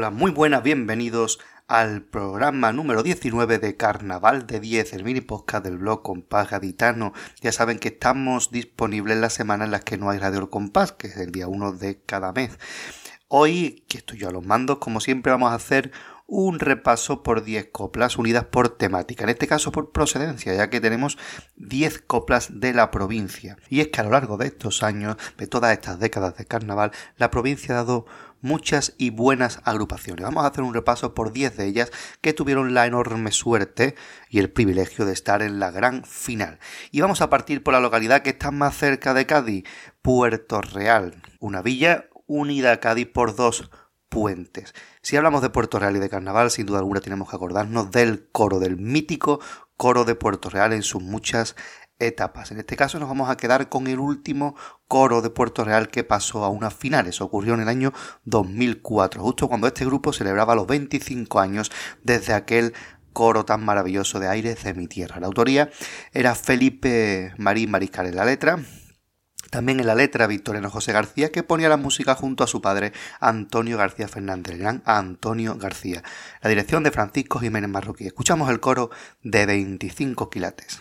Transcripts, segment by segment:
Hola, muy buenas, bienvenidos al programa número 19 de Carnaval de 10, el mini podcast del blog Compás Gaditano. Ya saben que estamos disponibles en las semanas en las que no hay Radio Compás, que es el día 1 de cada mes. Hoy, que estoy yo a los mandos, como siempre vamos a hacer un repaso por 10 coplas unidas por temática, en este caso por procedencia, ya que tenemos 10 coplas de la provincia. Y es que a lo largo de estos años, de todas estas décadas de carnaval, la provincia ha dado muchas y buenas agrupaciones. Vamos a hacer un repaso por 10 de ellas que tuvieron la enorme suerte y el privilegio de estar en la gran final. Y vamos a partir por la localidad que está más cerca de Cádiz, Puerto Real, una villa unida a Cádiz por dos puentes. Si hablamos de Puerto Real y de carnaval, sin duda alguna tenemos que acordarnos del coro, del mítico coro de Puerto Real en sus muchas etapas. En este caso nos vamos a quedar con el último coro de Puerto Real que pasó a unas finales. Ocurrió en el año 2004, justo cuando este grupo celebraba los 25 años desde aquel coro tan maravilloso de Aires de mi Tierra. La autoría era Felipe Marí Mariscal en la letra. También en la letra Victoriano José García, que ponía la música junto a su padre Antonio García Fernández, el gran Antonio García. La dirección de Francisco Jiménez Marroquí. Escuchamos el coro de 25 quilates.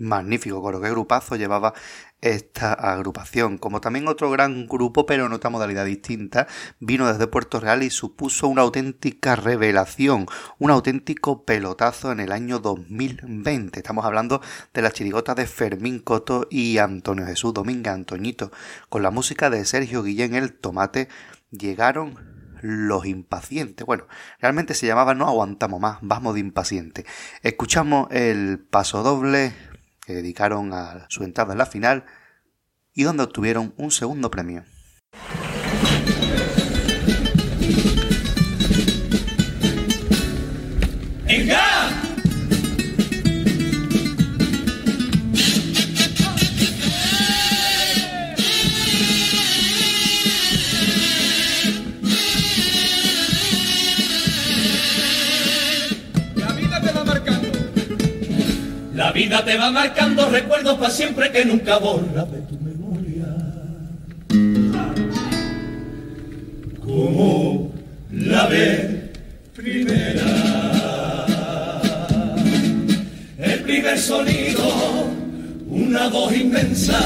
Magnífico coro, qué grupazo llevaba esta agrupación. Como también otro gran grupo, pero en otra modalidad distinta, vino desde Puerto Real y supuso una auténtica revelación, un auténtico pelotazo en el año 2020. Estamos hablando de las chirigotas de Fermín Coto y Antonio Jesús Domínguez Antoñito. Con la música de Sergio Guillén El Tomate llegaron Los Impacientes. Bueno, realmente se llamaba No Aguantamos Más, Vamos de Impacientes. Escuchamos el paso doble que dedicaron a su entrada en la final y donde obtuvieron un segundo premio. ¡Venga! La vida te va marcando recuerdos para siempre que nunca borras de tu memoria. Como la vez primera, el primer sonido, una voz inmensa,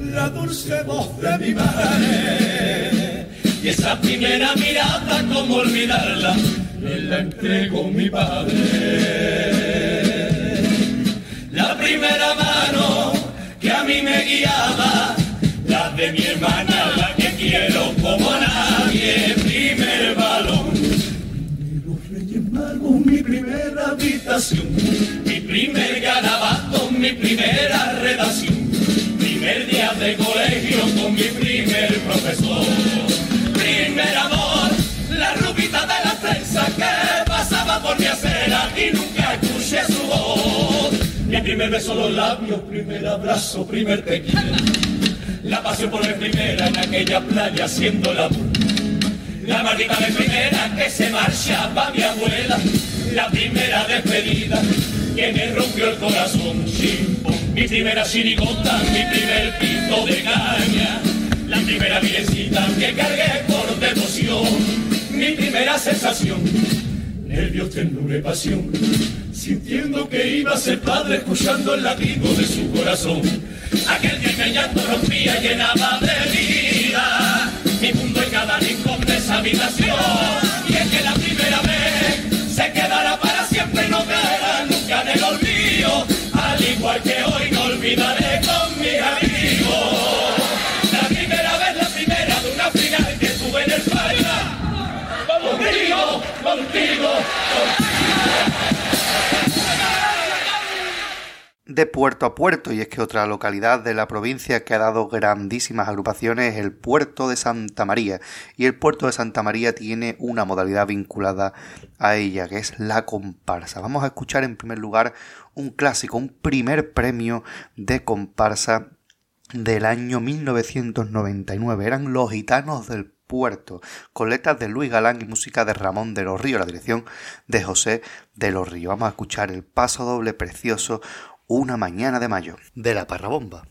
la dulce voz de mi madre. Y esa primera mirada, cómo olvidarla, me la entregó mi padre. La primera mano que a mí me guiaba, la de mi hermana, la que quiero como nadie. Primer balón, mi los Reyes Magos, mi primera habitación, mi primer garabato, mi primera redacción, primer día de colegio con mi primer profesor, primer amor, la rubita de la trenza. primer beso, los labios, primer abrazo, primer te quiero. La pasión por mi primera en aquella playa haciendo el amor. La maldita de primera que se marchaba mi abuela. La primera despedida que me rompió el corazón. Chimpón. Mi primera chirigota, mi primer pito de caña. La primera vilecita que cargué por devoción. Mi primera sensación, nervios, ternura y pasión. Sintiendo que iba a ser padre, escuchando el latido de su corazón. Aquel día que el llanto rompía, llenaba de vida mi mundo en cada rincón de esa habitación. Y es que la primera vez se quedará para siempre, no caerá nunca en el olvido. Al igual que hoy no olvidaré con mis amigos la primera de una final que tuve en el baila. ¡Vamos, tío! ¡Vamos, tío! De puerto a puerto, y es que otra localidad de la provincia que ha dado grandísimas agrupaciones es el Puerto de Santa María. Y el Puerto de Santa María tiene una modalidad vinculada a ella, que es la comparsa. Vamos a escuchar en primer lugar un clásico, un primer premio de comparsa del año 1999, eran Los Gitanos del Puerto, con letras de Luis Galán y música de Ramón de los Ríos, la dirección de José de los Ríos. Vamos a escuchar el paso doble precioso, Una mañana de mayo, de la Parrabomba.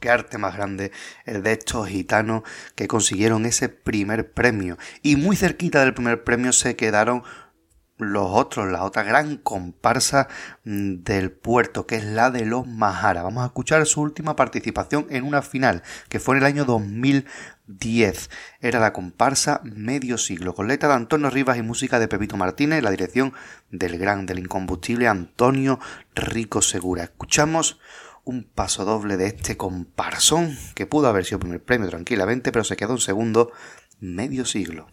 Qué arte más grande el de estos gitanos que consiguieron ese primer premio. Y muy cerquita del primer premio se quedaron los otros, la otra gran comparsa del puerto, que es la de los Majara. Vamos a escuchar su última participación en una final, que fue en el año 2010. Era la comparsa Medio Siglo, con letra de Antonio Rivas y música de Pepito Martínez, la dirección del incombustible Antonio Rico Segura. Escuchamos un paso doble de este comparsón que pudo haber sido primer premio tranquilamente, pero se quedó en segundo, Medio Siglo.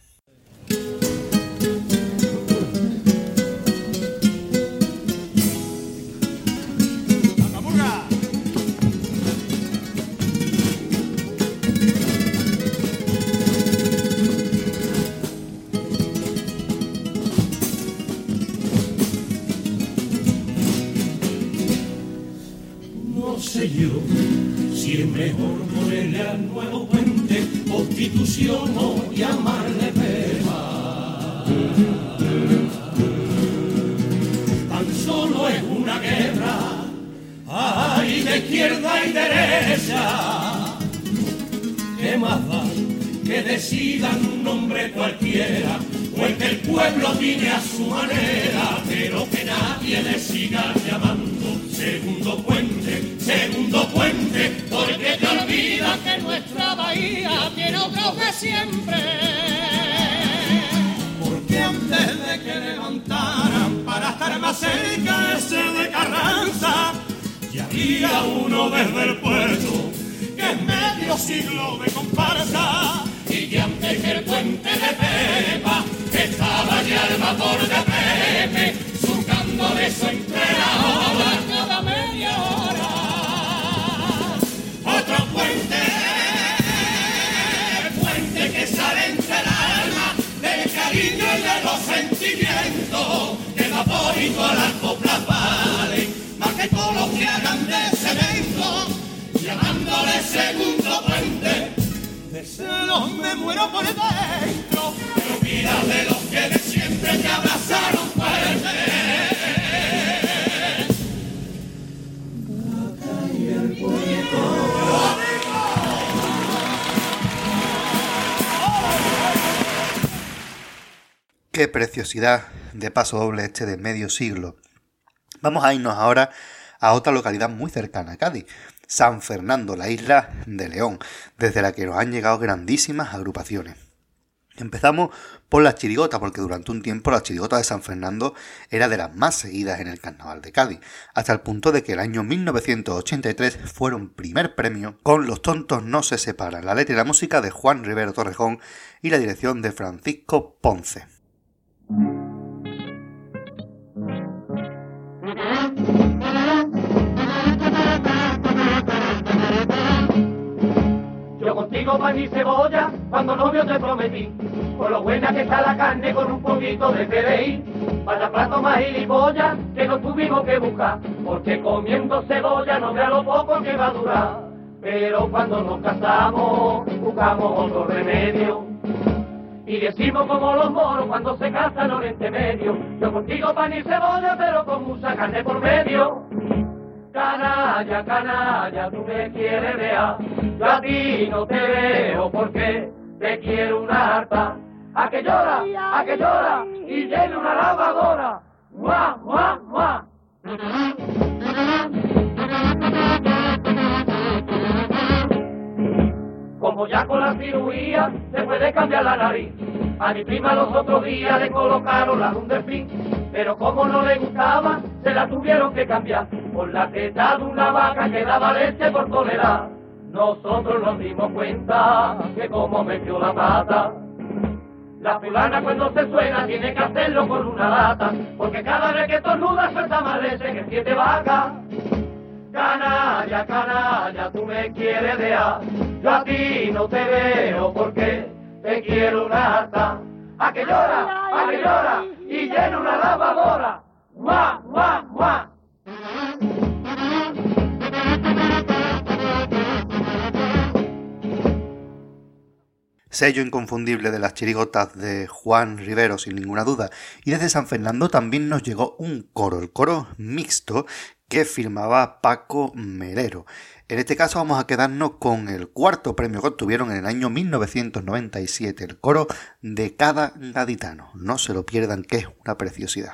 Si es mejor ponerle al nuevo puente constitución o llamarle peba. Tan solo es una guerra decidan un nombre cualquiera, pues que el pueblo tiene a su manera, pero que nadie le siga llamando segundo puente, porque te olvidas que nuestra bahía tiene otros de siempre. Porque antes de que levantaran para estar más cerca ese de Carranza, ya había uno desde el puerto que es medio siglo de comparsa, y que antes que el puente de Pepa estaba ya el vapor de Pepe, surcando de eso entre la ola cada media hora. Otro puente que sale entre el alma, del cariño y de los sentimientos, que vapor y todas las coplas valen, más que todos los que hagan de cemento, llamándole segundo puente. De celos me muero por dentro, pero mira de los que de siempre te abrazaron fuerte. Acá y el puerto. Qué preciosidad de paso doble este de medio siglo. Vamos a irnos ahora a otra localidad muy cercana a Cádiz, San Fernando, la isla de León, desde la que nos han llegado grandísimas agrupaciones. Empezamos por las chirigotas, porque durante un tiempo la chirigota de San Fernando era de las más seguidas en el Carnaval de Cádiz, hasta el punto de que el año 1983 fueron primer premio con Los Tontos No se Separan, la letra y la música de Juan Rivero Torrejón y la dirección de Francisco Ponce. Contigo pan y cebolla, cuando novio te prometí, por lo buena que está la carne con un poquito de PDI, para plato más gilipollas que no tuvimos que buscar, porque comiendo cebolla no vea lo poco que va a durar, pero cuando nos casamos buscamos otro remedio, y decimos como los moros cuando se casan Oriente Medio, yo contigo pan y cebolla pero con mucha carne por medio. Canalla, canalla, tú me quieres ver, yo a ti no te veo porque te quiero una harta. A que llora, y llene una lavadora. ¡Mua, mua, mua! Como ya con la cirugía se puede cambiar la nariz, a mi prima los otros días le colocaron la luz del fin, pero como no le gustaba, se la tuvieron que cambiar por la teta de una vaca que daba leche por soledad. Nosotros nos dimos cuenta que como metió la pata. La fulana cuando se suena tiene que hacerlo con una lata, porque cada vez que tornuda suelta más leche que siete vacas. Canalla, canalla, tú me quieres dejar, yo a ti no te veo porque te quiero una harta. A que llora, y llena una lavadora. ¡Mua, mua, mua! Sello inconfundible de las chirigotas de Juan Rivero, sin ninguna duda. Y desde San Fernando también nos llegó un coro, el coro mixto que firmaba Paco Merero. En este caso vamos a quedarnos con el cuarto premio que obtuvieron en el año 1997, el coro de Cada Gaditano. No se lo pierdan, que es una preciosidad.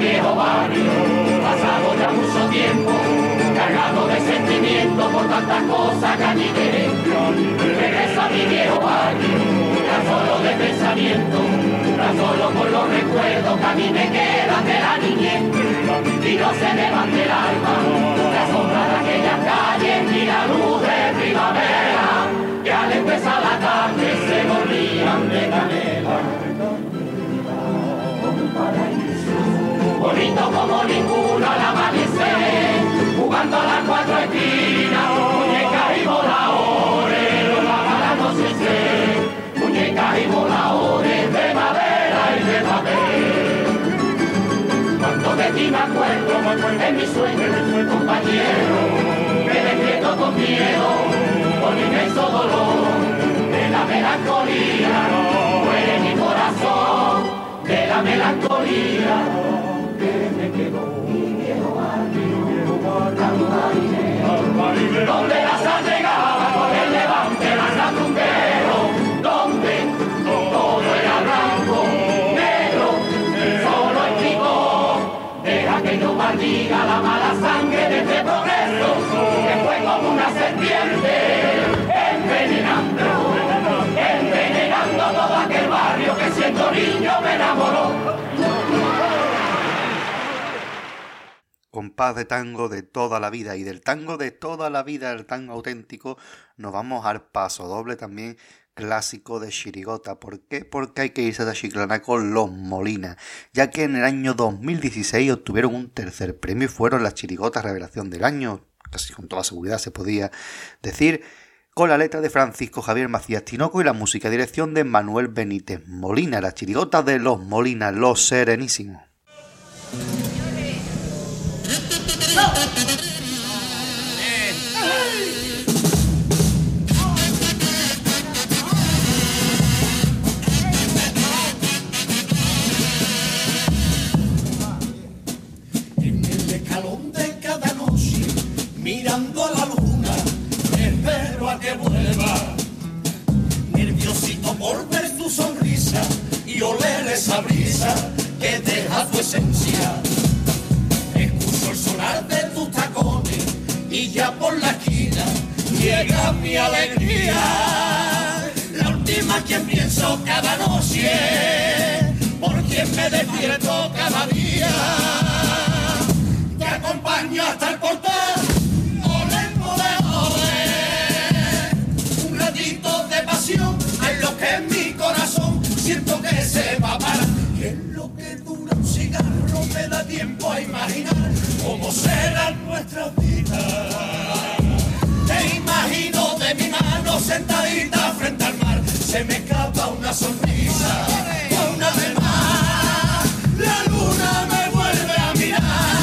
Viejo barrio, pasado ya mucho tiempo, cargado de sentimientos. muriendo por tantas cosas que allí veré. Regreso a mi viejo barrio, tan solo de pensamiento, tan solo con los recuerdos que a mí me quedan de la niñez. Y no se levante el alma, la sombra de aquellas calles, ni la luz de primavera, que al empezar la tarde se volvían de canela. Bonito como ninguno al amanecer, jugando a las cuatro esquinas, muñecas y voladores, los lámparas no cesen, muñecas y voladores de madera y de papel. Cuando de ti me acuerdo, en mi sueño, compañero, me despierto con miedo, con inmenso dolor, de la melancolía, muere mi corazón, de la melancolía. Donde la sal llegaba con el levante las tumbero, donde todo era blanco, negro, solo el trigo. Deja que yo maldiga la mala sangre de este progreso, que fue como una serpiente, envenenando todo aquel barrio que siendo niño me enamoró. Compás de tango de toda la vida, y del tango de toda la vida, el tango auténtico, nos vamos al paso doble también clásico de chirigota. ¿Por qué? Porque hay que irse de Chiclana con Los Molina, ya que en el año 2016 obtuvieron un tercer premio y fueron las chirigotas revelación del año, casi con toda seguridad se podía decir, con la letra de Francisco Javier Macías Tinoco y la música y dirección de Manuel Benítez Molina, las chirigotas de Los Molina, Los Serenísimos. En el escalón de cada noche, mirando a la luna, espero a que vuelva, nerviosito por ver tu sonrisa y oler esa brisa que deja tu esencia. De tus tacones y ya por la esquina llega mi alegría, la última que pienso cada noche, por quien me despierto cada día. Te acompaño hasta el portal, ole, ole, ole, un ratito de pasión en lo que en mi corazón siento que se va a parar. En lo que dura un cigarro me da tiempo a imaginar cómo serán nuestras vidas. Te imagino de mi mano sentadita frente al mar, se me escapa una sonrisa, una vez más. La luna me vuelve a mirar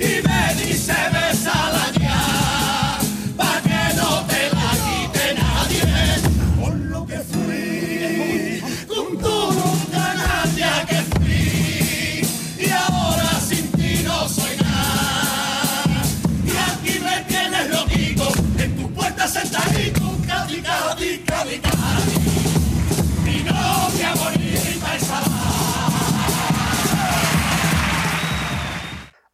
y me dice bésala ya, pa' que no te la quite nadie. Por lo que fui, con todo canalla que fui, y ahora sin ti no soy. Sentadito, cadi, cadi, cadi, cadi, mi novia bonita y salada.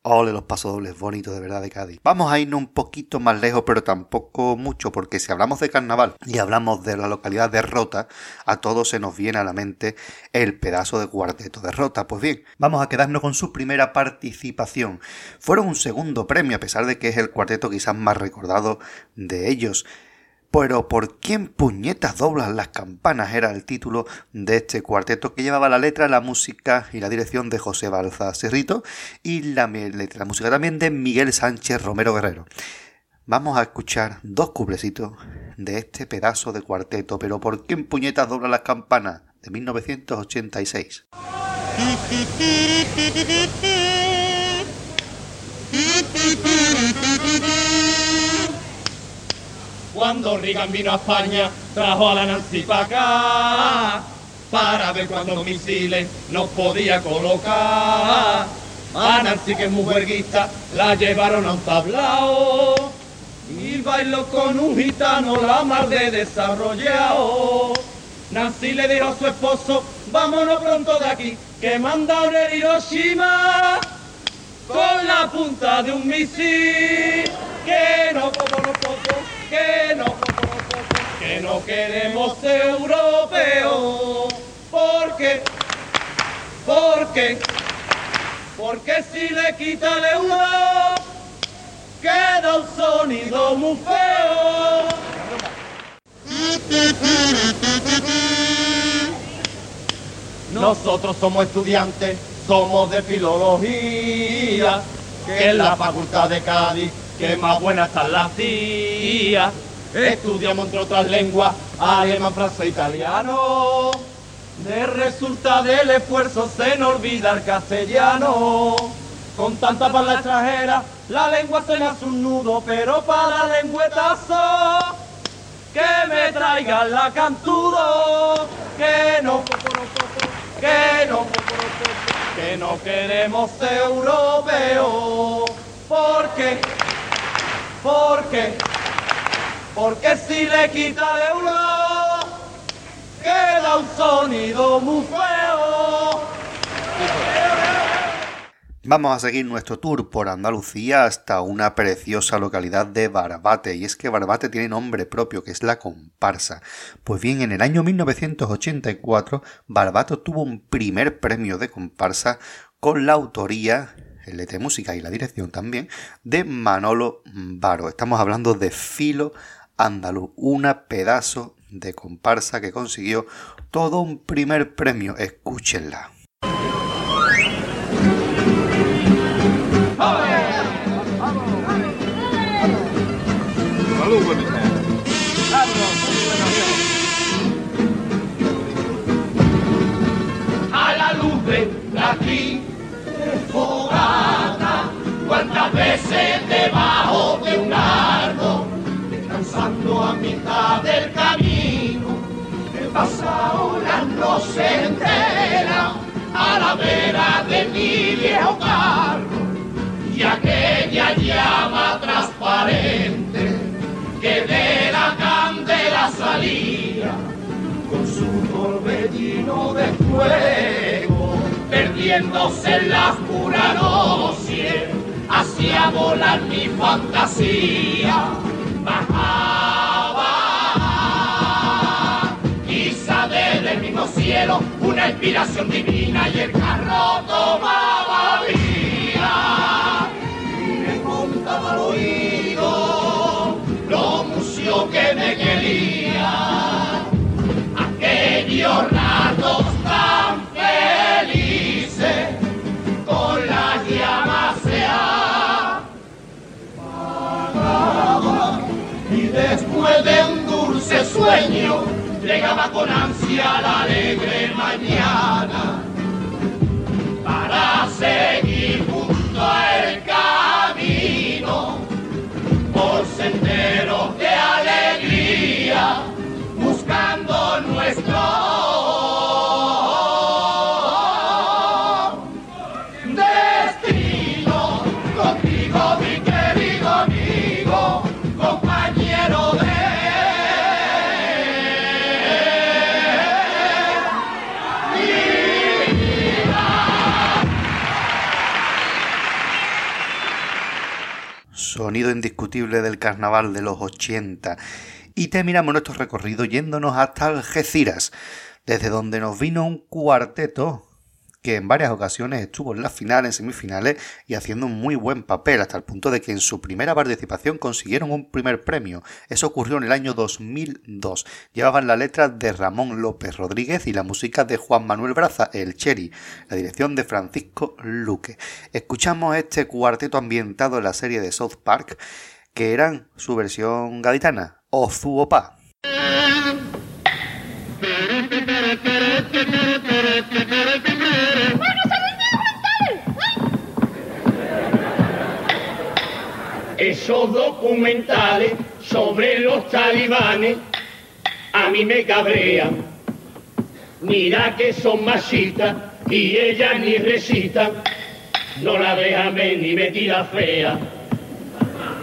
Ole los pasodobles bonitos de verdad de Cádiz. Vamos a irnos un poquito más lejos, pero tampoco mucho, porque si hablamos de carnaval y hablamos de la localidad de Rota, a todos se nos viene a la mente el pedazo de cuarteto de Rota. Pues bien, vamos a quedarnos con su primera participación. Fueron un segundo premio, a pesar de que es el cuarteto quizás más recordado de ellos. Pero ¿por quién puñetas doblan las campanas? Era el título de este cuarteto que llevaba la letra, la música y la dirección de José Balza Cerrito y la letra, la música también de Miguel Sánchez Romero Guerrero. Vamos a escuchar dos cuplecitos de este pedazo de cuarteto, pero ¿por quién puñetas doblan las campanas? De 1986. Cuando Reagan vino a España, trajo a la Nancy para acá, para ver cuántos misiles nos podía colocar. A Nancy, que es mujerguista, la llevaron a un tablao, y bailó con un gitano la mar de desarrollado. Nancy le dijo a su esposo, vámonos pronto de aquí, que manda un Hiroshima. con la punta de un misil. Que no, que no, que no queremos europeos. Porque si le quita el euro, queda un sonido muy feo. Nosotros somos estudiantes, somos de filología, que en la facultad de Cádiz, que más buena están las tías. Estudiamos entre otras lenguas, alemán, francés, italiano. De resulta del esfuerzo se nos olvida el castellano. Con tanta palabra extranjera, la lengua se me hace un nudo, pero para lengüetazo, que me traigan la cantudo. Que no, que no, que no queremos europeos. Porque si le quita el euro, queda un sonido muy feo. Vamos a seguir nuestro tour por Andalucía hasta una preciosa localidad de Barbate, y es que Barbate tiene nombre propio, que es la comparsa. Pues bien, en el año 1984, Barbate obtuvo un primer premio de comparsa con la autoría, el letra y música y la dirección también, de Manolo Varo. Estamos hablando de Filo Andaluz, una pedazo de comparsa que consiguió todo un primer premio. Escúchenla. A la luz de la fogata, cuántas veces debajo de un árbol, descansando a mitad del camino, he pasado las noches enteras a la vera de mi viejo carro. Y aquella llama transparente que de la candela salía con su torbellino de fuego, perdiéndose en la oscura noche, hacía volar mi fantasía. Bajaba quizá desde el mismo cielo una inspiración divina y el carro tomaba vía. Al oído lo mucho que me quería, aquellos ratos tan felices con las llamas se apagaba, y después de un dulce sueño llegaba con ansia la alegre mañana para seguir junto a él. Senderos de alegría, buscando nuestro destino. Contigo, mi querido amigo, compañero de mi vida. Sonido indiscutible del carnaval de los 80. Y terminamos nuestro recorrido yéndonos hasta Algeciras, desde donde nos vino un cuarteto que en varias ocasiones estuvo en las finales, en semifinales y haciendo un muy buen papel, hasta el punto de que en su primera participación consiguieron un primer premio. Eso ocurrió en el año 2002. Llevaban la letra de Ramón López Rodríguez y la música de Juan Manuel Braza, el Cheri, la dirección de Francisco Luque. Escuchamos este cuarteto ambientado en la serie de South Park, que eran su versión gaditana, Ozuopá. Esos documentales sobre los talibanes a mí me cabrean. Mira que son machistas y ella ni recita, no la déjame ni me tira fea.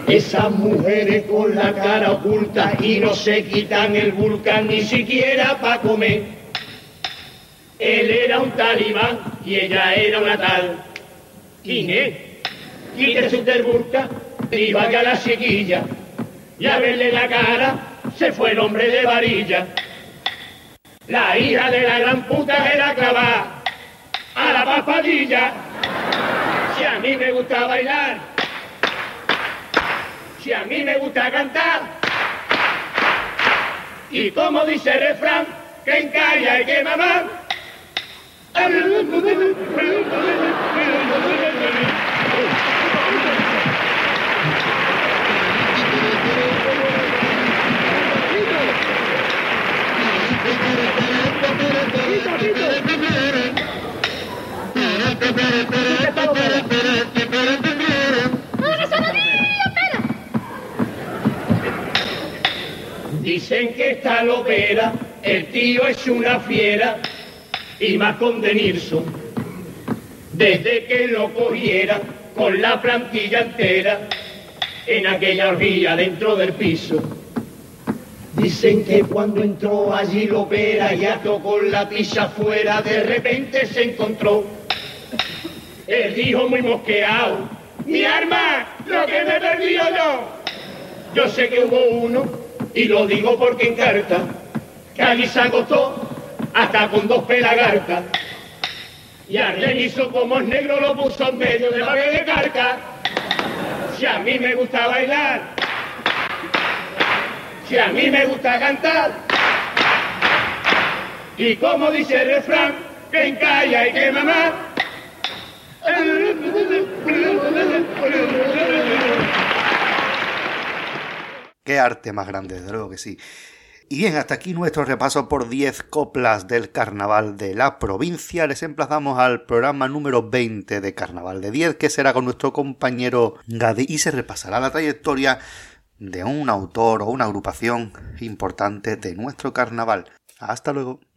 Esas mujeres con la cara oculta y no se quitan el burka ni siquiera pa' comer. Él era un talibán y ella era una tal Inés. quítese usted el burka y vaya a la sieguilla, y a verle la cara se fue el hombre de varilla. La hija de la gran puta era clavada a la papadilla. Si a mí me gusta bailar, si a mí me gusta cantar, y como dice el refrán, que en calle hay que mamar. Dicen que esta lopera, el tío es una fiera, y más con De Nilsson, desde que lo cogiera con la plantilla entera, en aquella orilla dentro del piso. Dicen que cuando entró allí Lopera y ató con la pilla afuera, de repente se encontró. Él dijo muy mosqueado, mi arma, lo que me he perdido yo. Yo sé que hubo uno, y lo digo porque en carta, que allí se agotó hasta con dos pelagartas. Y Arlen hizo como el negro, lo puso en medio de la de carta. Si a mí me gusta bailar, si a mí me gusta cantar, y como dice el refrán, que en calle hay que mamar. Qué arte más grande, desde luego que sí. Y bien, hasta aquí nuestro repaso por 10 coplas del Carnaval de la provincia. Les emplazamos al programa número 20 de Carnaval de 10, que será con nuestro compañero Gadi, y se repasará la trayectoria de un autor o una agrupación importante de nuestro carnaval. Hasta luego.